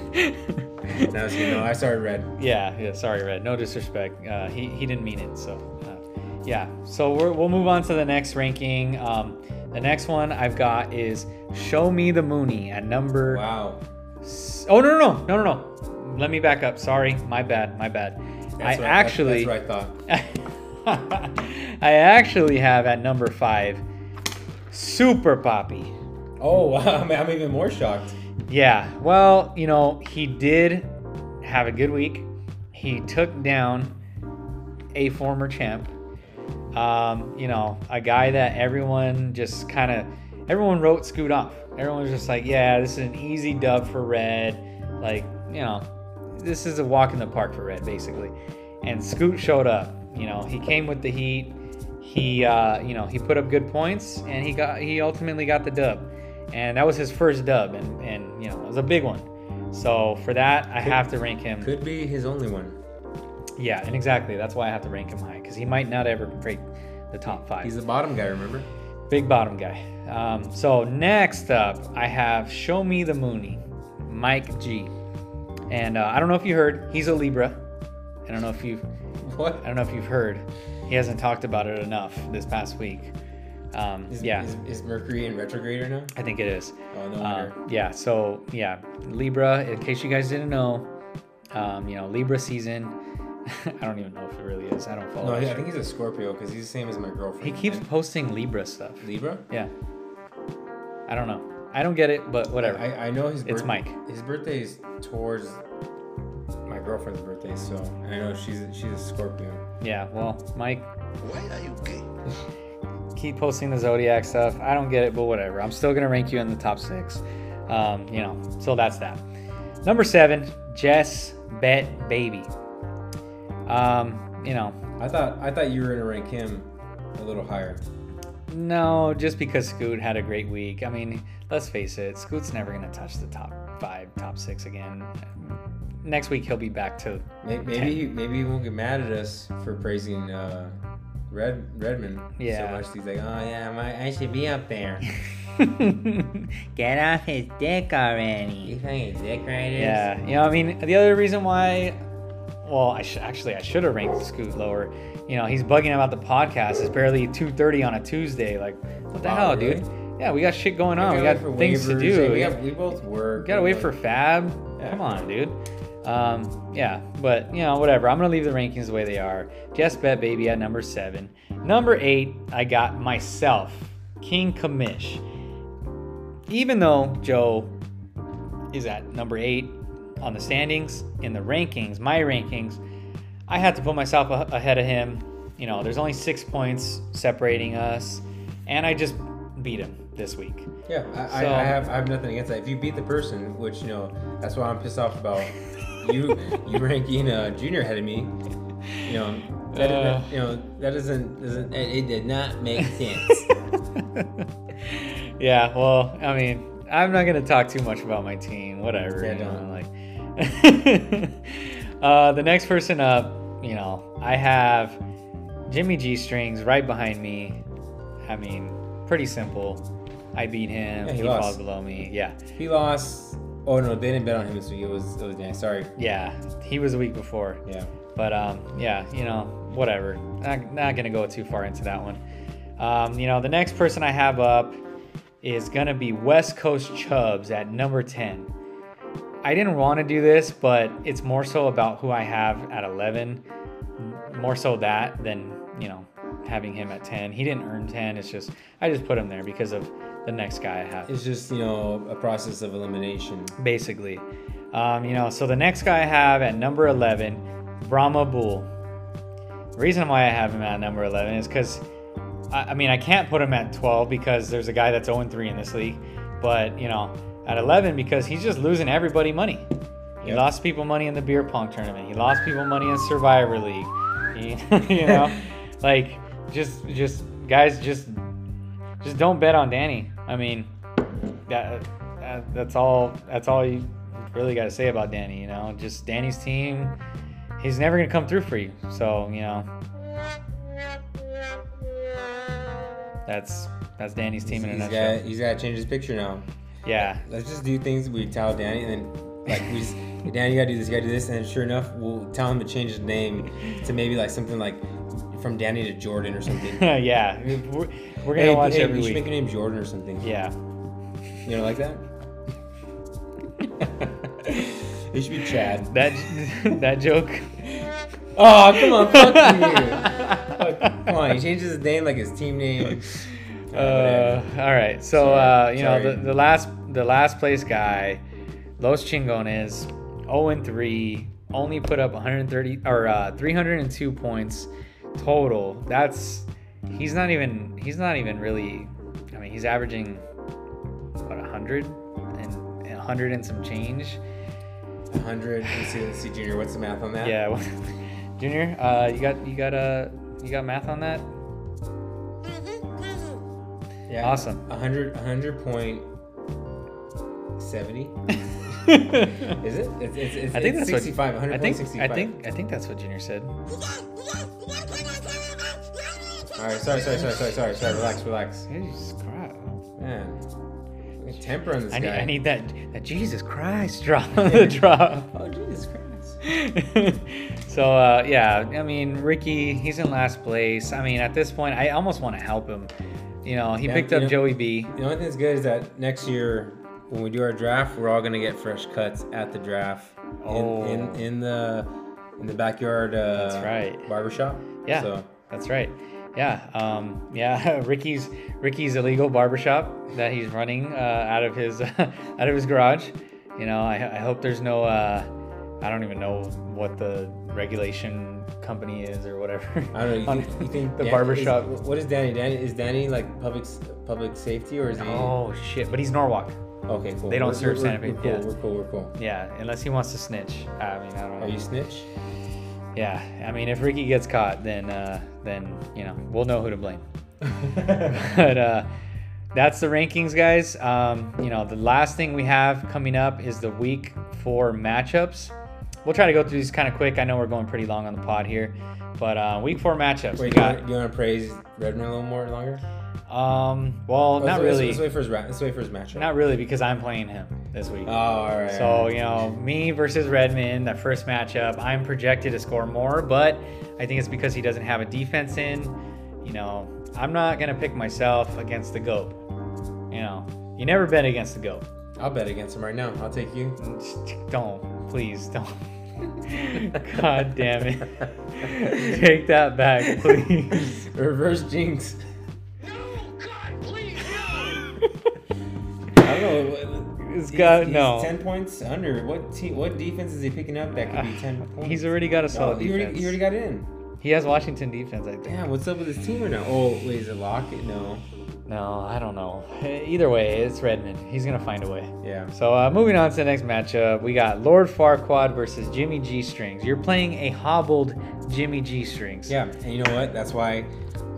That was, you know, I sorry, Red. Yeah, yeah. Sorry, Red. No disrespect. Uh, he he didn't mean it. So, uh, yeah. So we're, we'll move on to the next ranking. Um, the next one I've got is Show Me the Mooney at number. Wow. S- oh no no no no no no. Let me back up. Sorry, my bad, my bad. That's I actually. I, that's what I thought. I actually have at number five, Super Poppy. Oh, wow. I'm even more shocked. Yeah. Well, you know, he did have a good week. He took down a former champ. Um, you know, a guy that everyone just kind of, everyone wrote Scoot off. Everyone was just like, yeah, this is an easy dub for Red. Like, you know, this is a walk in the park for Red, basically. And Scoot showed up. You know, he came with the heat. He, uh, you know, he put up good points, and he got, he ultimately got the dub. And that was his first dub, and, and you know, it was a big one. So for that, I could, have to rank him. Could be his only one. Yeah, and exactly. That's why I have to rank him high, because he might not ever break the top five. He's the bottom guy, remember? Big bottom guy. Um, so next up, I have Show Me the Mooney, Mike G. And uh, I don't know if you heard, he's a Libra. I don't know if you've... What? I don't know if you've heard. He hasn't talked about it enough this past week. Um, is, yeah, is, is Mercury in retrograde or no? I think it is. Oh, no wonder. Um, yeah, so yeah, Libra. In case you guys didn't know, um, you know, Libra season. I don't even know if it really is. I don't follow. No, I think he's a Scorpio because he's the same as my girlfriend. He keeps right? posting Libra stuff. Libra? Yeah. I don't know. I don't get it, but whatever. I, I know his. Birth- it's Mike. His birthday is towards my girlfriend's birthday, so and I know she's a, she's a Scorpio. Yeah, well, Mike. Why are you gay? Keep posting the zodiac stuff. I don't get it, but whatever. I'm still gonna rank you in the top six. Um, you know, so that's that. Number seven, Jess Bet Baby. Um, you know. I thought I thought you were gonna rank him a little higher. No, just because Scoot had a great week. I mean, let's face it, Scoot's never gonna touch the top five, top six again. Next week he'll be back to maybe. Maybe he won't get mad at us for praising uh, Red Redman yeah. so much. He's like, oh yeah, my, I should be up there. Get off his dick already. You fucking dick riders. Yeah, you know, I mean, the other reason why. Well, I should actually I should have ranked Scoot lower. You know, he's bugging about the podcast. It's barely two thirty on a Tuesday. Like, what the wow, hell, really? dude? Yeah, we got shit going on. We got things waivers, to do. We, have, we both work. We gotta wait like, for Fab. Yeah. Come on, dude. Um, yeah, but, you know, whatever. I'm going to leave the rankings the way they are. Jess Bet Baby at number seven. Number eight, I got myself, King Kamish. Even though Joe is at number eight on the standings, in the rankings, my rankings, I had to put myself a- ahead of him. You know, there's only six points separating us, and I just beat him this week. Yeah, I, so, I, I have I have nothing against that. If you beat the person, which, you know, that's what I'm pissed off about. You you ranking uh, Junior ahead of me, you know, that uh, you know that doesn't doesn't it, it did not make sense. Yeah, well, I mean, I'm not gonna talk too much about my team, whatever. Yeah, you know, like uh, the next person up, you know, I have Jimmy G-Strings right behind me. I mean, pretty simple. I beat him. Yeah, he he falls below me. Yeah. He lost. Oh no, they didn't bet on him this week. It was it was nice. Sorry. Yeah, he was a week before. Yeah. But um, yeah, you know, whatever. Not not gonna go too far into that one. Um, you know, the next person I have up is gonna be West Coast Chubs at number ten. I didn't want to do this, but it's more so about who I have at eleven. More so that than, you know, having him at ten. He didn't earn ten. It's just, I just put him there because of the next guy I have. It's just, you know, a process of elimination. Basically. Um, you know, so the next guy I have at number eleven, Brahma Bull. The reason why I have him at number eleven is because, I, I mean, I can't put him at twelve because there's a guy that's oh and three in this league. But, you know, at eleven because he's just losing everybody money. He yep. lost people money in the beer pong tournament. He lost people money in Survivor League. You know, like, just, just guys, just, just don't bet on Danny. I mean, that, that that's all, that's all you really got to say about Danny. You know, just Danny's team, he's never gonna come through for you. So, you know, that's that's Danny's team he's, in a nutshell. He's got to change his picture now. Yeah, let's just do things we tell Danny, and then like we just. Dan, you gotta do this, you gotta do this, and sure enough, we'll tell him to change his name to maybe like something like from Danny to Jordan or something. Yeah, we're, we're gonna hey, watch hey, every you week. You should make your name Jordan or something. Yeah, you know, like that. It should be Chad. That that joke. Oh, come on, fuck you! Come on, he changes his name like his team name. Uh, all right, so uh, you Sorry. know the, the last the last place guy, Los Chingones. oh and three, only put up one hundred thirty or uh, three hundred two points total. That's he's not even he's not even really. I mean, he's averaging about one hundred and one hundred and some change. one hundred. Let's see, let's see, Junior. What's the math on that? Yeah, well, Junior. Uh, you got you got a uh, you got math on that? Yeah. Awesome. one hundred point seventy. Is it? It's, it's, it's, I think it's that's sixty-five. What, I think, I think I think that's what Junior said. All right, sorry, sorry, sorry, sorry, sorry, sorry. Relax, relax. Jesus Christ, man. Temper on this I guy. Need, I need that that Jesus Christ drop. The drop. Oh, Jesus Christ. So uh, yeah, I mean, Ricky, he's in last place. I mean, at this point, I almost want to help him. You know, he yeah, picked up know, Joey B. The only thing that's good is that next year, when we do our draft, we're all gonna get fresh cuts at the draft oh. in, in in the in the backyard. Uh, that's right. Barbershop. Yeah, so. That's right. Yeah, um, yeah. Ricky's Ricky's illegal barbershop that he's running uh, out of his out of his garage. You know, I, I hope there's no. Uh, I don't even know what the regulation company is or whatever. I don't know. You, think, you think the Danny, barbershop? Is, what is Danny? Danny is Danny like public public safety or is he? Oh shit! But he's Norwalk. Okay, cool. They don't we're, serve we're, Santa Fe. We're cool, yeah. we're cool, we're cool. Yeah, unless he wants to snitch. I mean, I don't know. Are you snitch? Yeah, I mean, if Ricky gets caught, then, uh, then you know, we'll know who to blame. But uh, that's the rankings, guys. Um, you know, the last thing we have coming up is the week four matchups. We'll try to go through these kind of quick. I know we're going pretty long on the pod here. But uh, week four matchups. Wait, we got, do you want to praise Redman a little more longer? Um. Well, oh, not so, really. Let's wait for his matchup. Not really, because I'm playing him this week. Oh, all right. So you know, me versus Redman, that first matchup. I'm projected to score more, but I think it's because he doesn't have a defense in. You know, I'm not gonna pick myself against the goat. You know, you never bet against the goat. I'll bet against him right now. I'll take you. Don't. Please don't. God damn it. Take that back, please. Reverse jinx. No, God, please, no. I don't know. He's got he's, no he's ten points under. What team? What defense is he picking up that could be ten uh, points? He's already got a solid oh, he already, defense. He already got in. He has Washington defense, I think. Yeah, what's up with his team right now? Oh, wait, is it Lockett? No. No, I don't know. Either way, it's Redmond. He's gonna find a way. Yeah. So uh, moving on to the next matchup, we got Lord Farquaad versus Jimmy G-Strings. You're playing a hobbled Jimmy G-Strings. Yeah, and you know what? That's why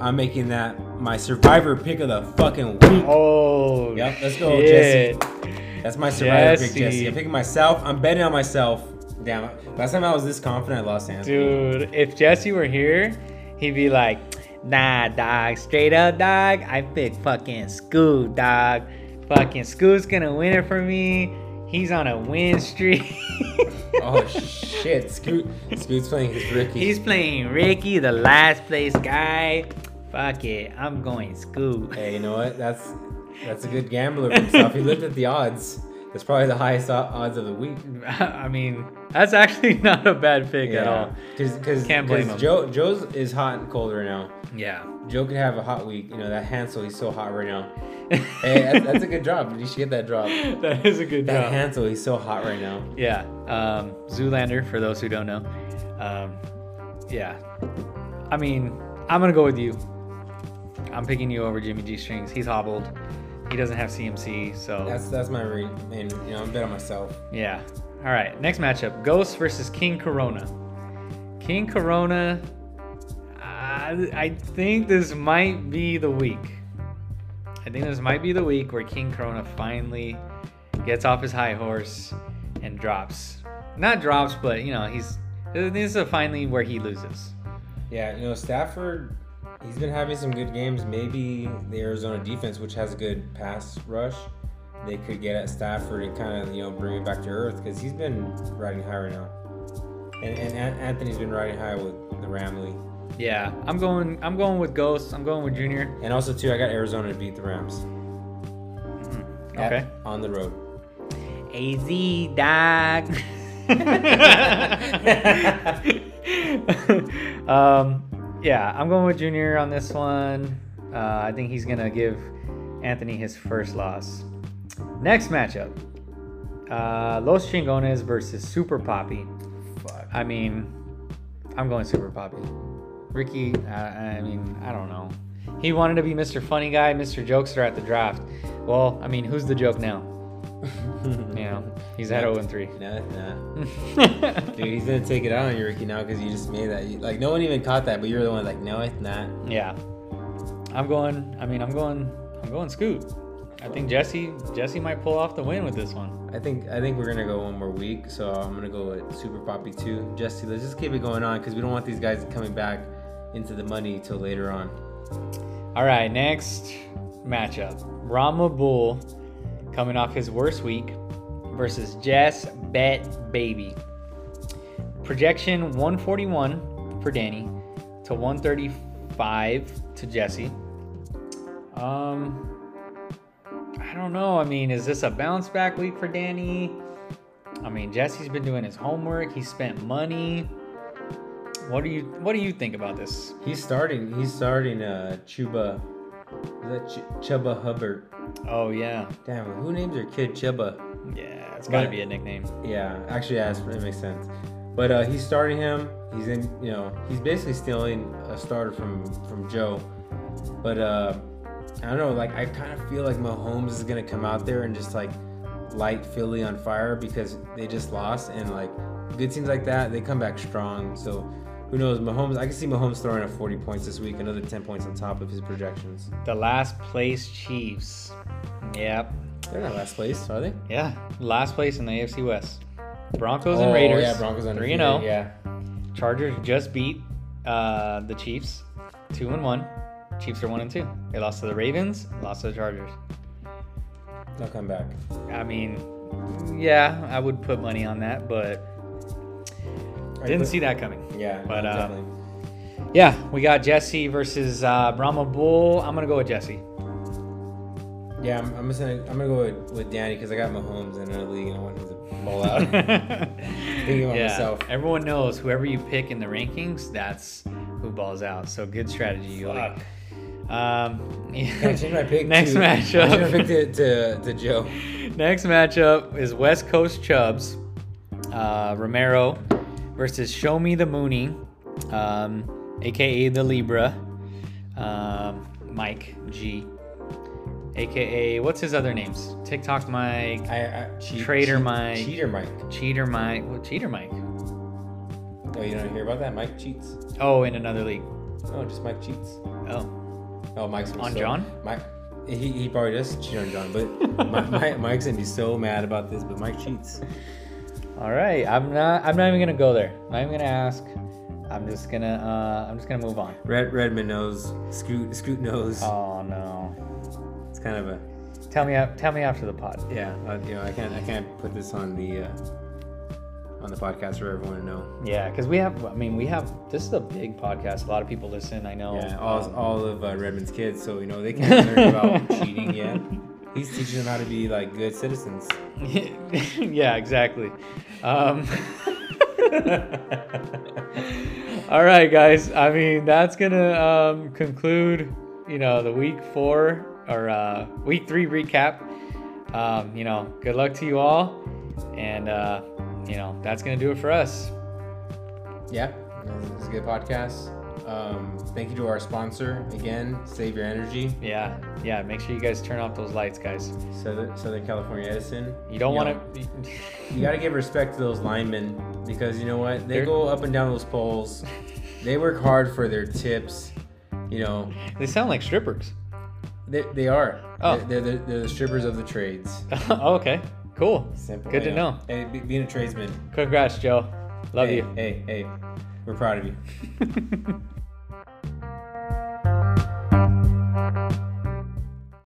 I'm making that my Survivor pick of the fucking week. Oh. Yep. Let's go, shit. Jesse. That's my Survivor Jesse. pick, Jesse. I'm picking myself. I'm betting on myself. Damn. Last time I was this confident, I lost hands. Dude, if Jesse were here, he'd be like, nah, dog. Straight up, dog. I pick fucking Scoot, dog. Fucking Scoot's gonna win it for me. He's on a win streak. Oh, shit. Scoot. Scoot's playing his Ricky. He's playing Ricky, the last place guy. Fuck it. I'm going Scoot. Hey, you know what? That's... That's a good gambler for himself. He looked at the odds. That's probably the highest odds of the week. I mean, that's actually not a bad pick yeah. at all. Because can't blame him. Joe Joe's is hot and cold right now. Yeah. Joe could have a hot week. You know that Hansel, he's so hot right now. Hey, that's, that's a good drop. You should get that drop. That is a good that drop. That Hansel, he's so hot right now. Yeah. Um, Zoolander, for those who don't know. Um, yeah. I mean, I'm gonna go with you. I'm picking you over Jimmy G-Strings. He's hobbled. He doesn't have C M C, so that's that's my read. And you know, I'm bet on myself. Yeah. All right. Next matchup: Ghost versus King Corona. King Corona. Uh, I think this might be the week. I think this might be the week where King Corona finally gets off his high horse and drops. Not drops, but you know, he's. This is finally where he loses. Yeah. You know, Stafford. He's been having some good games. Maybe the Arizona defense, which has a good pass rush, they could get at Stafford and kind of, you know, bring him back to earth because he's been riding high right now. And, and Anthony's been riding high with the Ramley. Yeah, I'm going. I'm going with Ghost. I'm going with Junior. And also too, I got Arizona to beat the Rams. Mm-hmm. Okay. At, on the road. A Z dog. um. Yeah, I'm going with Junior on this one. Uh, I think he's going to give Anthony his first loss. Next matchup. Uh, Los Chingones versus Super Poppy. Fuck. I mean, I'm going Super Poppy. Ricky, uh, I mean, I don't know. He wanted to be Mister Funny Guy, Mister Jokester at the draft. Well, I mean, who's the joke now? You know, he's at zero and three. No, it's not. Dude, he's gonna take it out on you, Ricky, now because you just made that. You, like, no one even caught that, but you're the one like, no, it's not. Yeah, I'm going. I mean, I'm going. I'm going Scoot. I think Jesse. Jesse might pull off the win with this one. I think. I think we're gonna go one more week. So I'm gonna go with Super Poppy two. Jesse, let's just keep it going on because we don't want these guys coming back into the money till later on. All right, next matchup: Brahma Bull. Coming off his worst week versus Jess Bet Baby. Projection one forty-one for Danny to one thirty-five to Jesse. Um, I don't know. I mean, is this a bounce back week for Danny? I mean, Jesse's been doing his homework. He spent money. What do you What do you think about this? He's starting. He's starting. Uh, Chuba. Is that Ch- Chuba Hubbard? Oh, yeah. Damn, who names their kid Chuba? Yeah, it's got to be a nickname. Yeah, actually, yeah, it makes sense. But uh, he's starting him. He's in, you know, he's basically stealing a starter from, from Joe. But uh, I don't know, like, I kind of feel like Mahomes is going to come out there and just, like, light Philly on fire because they just lost. And, like, good teams like that, they come back strong. So, who knows, Mahomes, I can see Mahomes throwing up forty points this week, another ten points on top of his projections. The last place Chiefs. Yep. They're not last place, are they? Yeah, last place in the A F C West. Broncos oh, and Raiders. Yeah, Broncos and Raiders. three and oh. Yeah. Chargers just beat uh, the Chiefs, two and one. Chiefs are one and two. They lost to the Ravens, lost to the Chargers. They'll come back. I mean, yeah, I would put money on that, but... Didn't see that coming. Yeah, but no, uh, yeah, we got Jesse versus uh, Brahma Bull. I'm gonna go with Jesse. Yeah, I'm, I'm just gonna I'm gonna go with, with Danny because I got Mahomes in another league and I want him to ball out. Thinking about yeah. myself. Everyone knows whoever you pick in the rankings, that's who balls out. So good strategy, Yuli. Um, yeah. I changed my pick. Next to, matchup. I changed my pick to, to, to Joe. Next matchup is West Coast Chubs, uh, Romero versus Show Me the Mooney, um, aka the Libra, um, Mike G. A K A what's his other names? TikTok Mike, I, I, che- Trader che- Mike, Cheater Mike, Cheater Mike, well, Cheater Mike. Oh, you don't hear about that? Mike cheats. Oh, in another league. Oh, just Mike cheats. Oh, oh, Mike's on so, John. Mike, he he probably does cheat on John, but my, my, Mike's gonna be so mad about this. But Mike cheats. All right, I'm not. I'm not even gonna go there. I'm not even gonna ask. I'm just gonna. Uh, I'm just gonna move on. Red Redman knows. Scoot Scoot knows. Oh no. It's kind of a tell me tell me after the pod. Yeah, uh, you know, I can't I can't put this on the uh, on the podcast for everyone to know. Yeah, because we have I mean we have this is a big podcast. A lot of people listen. I know. Yeah, all um, all of uh, Redmond's kids, so you know they can't learn about cheating yet. He's teaching them how to be like good citizens. Yeah, exactly. Um, all right, guys. I mean that's gonna um, conclude you know the week four. Or uh, week three recap. Um, you know, good luck to you all, and uh, you know that's gonna do it for us. Yeah, it's a good podcast. Um, thank you to our sponsor again. Save your energy. Yeah, yeah. Make sure you guys turn off those lights, guys. Southern, Southern California Edison. You don't want to. You gotta give respect to those linemen because you know what? They They're... go up and down those poles. They work hard for their tips. You know. They sound like strippers. They, they are. Oh. They're, they're, they're the strippers of the trades. Oh, okay. Cool. Simple. Good to know. Hey, be, being a tradesman. Congrats, Joe. Love hey, you. Hey, hey. We're proud of you.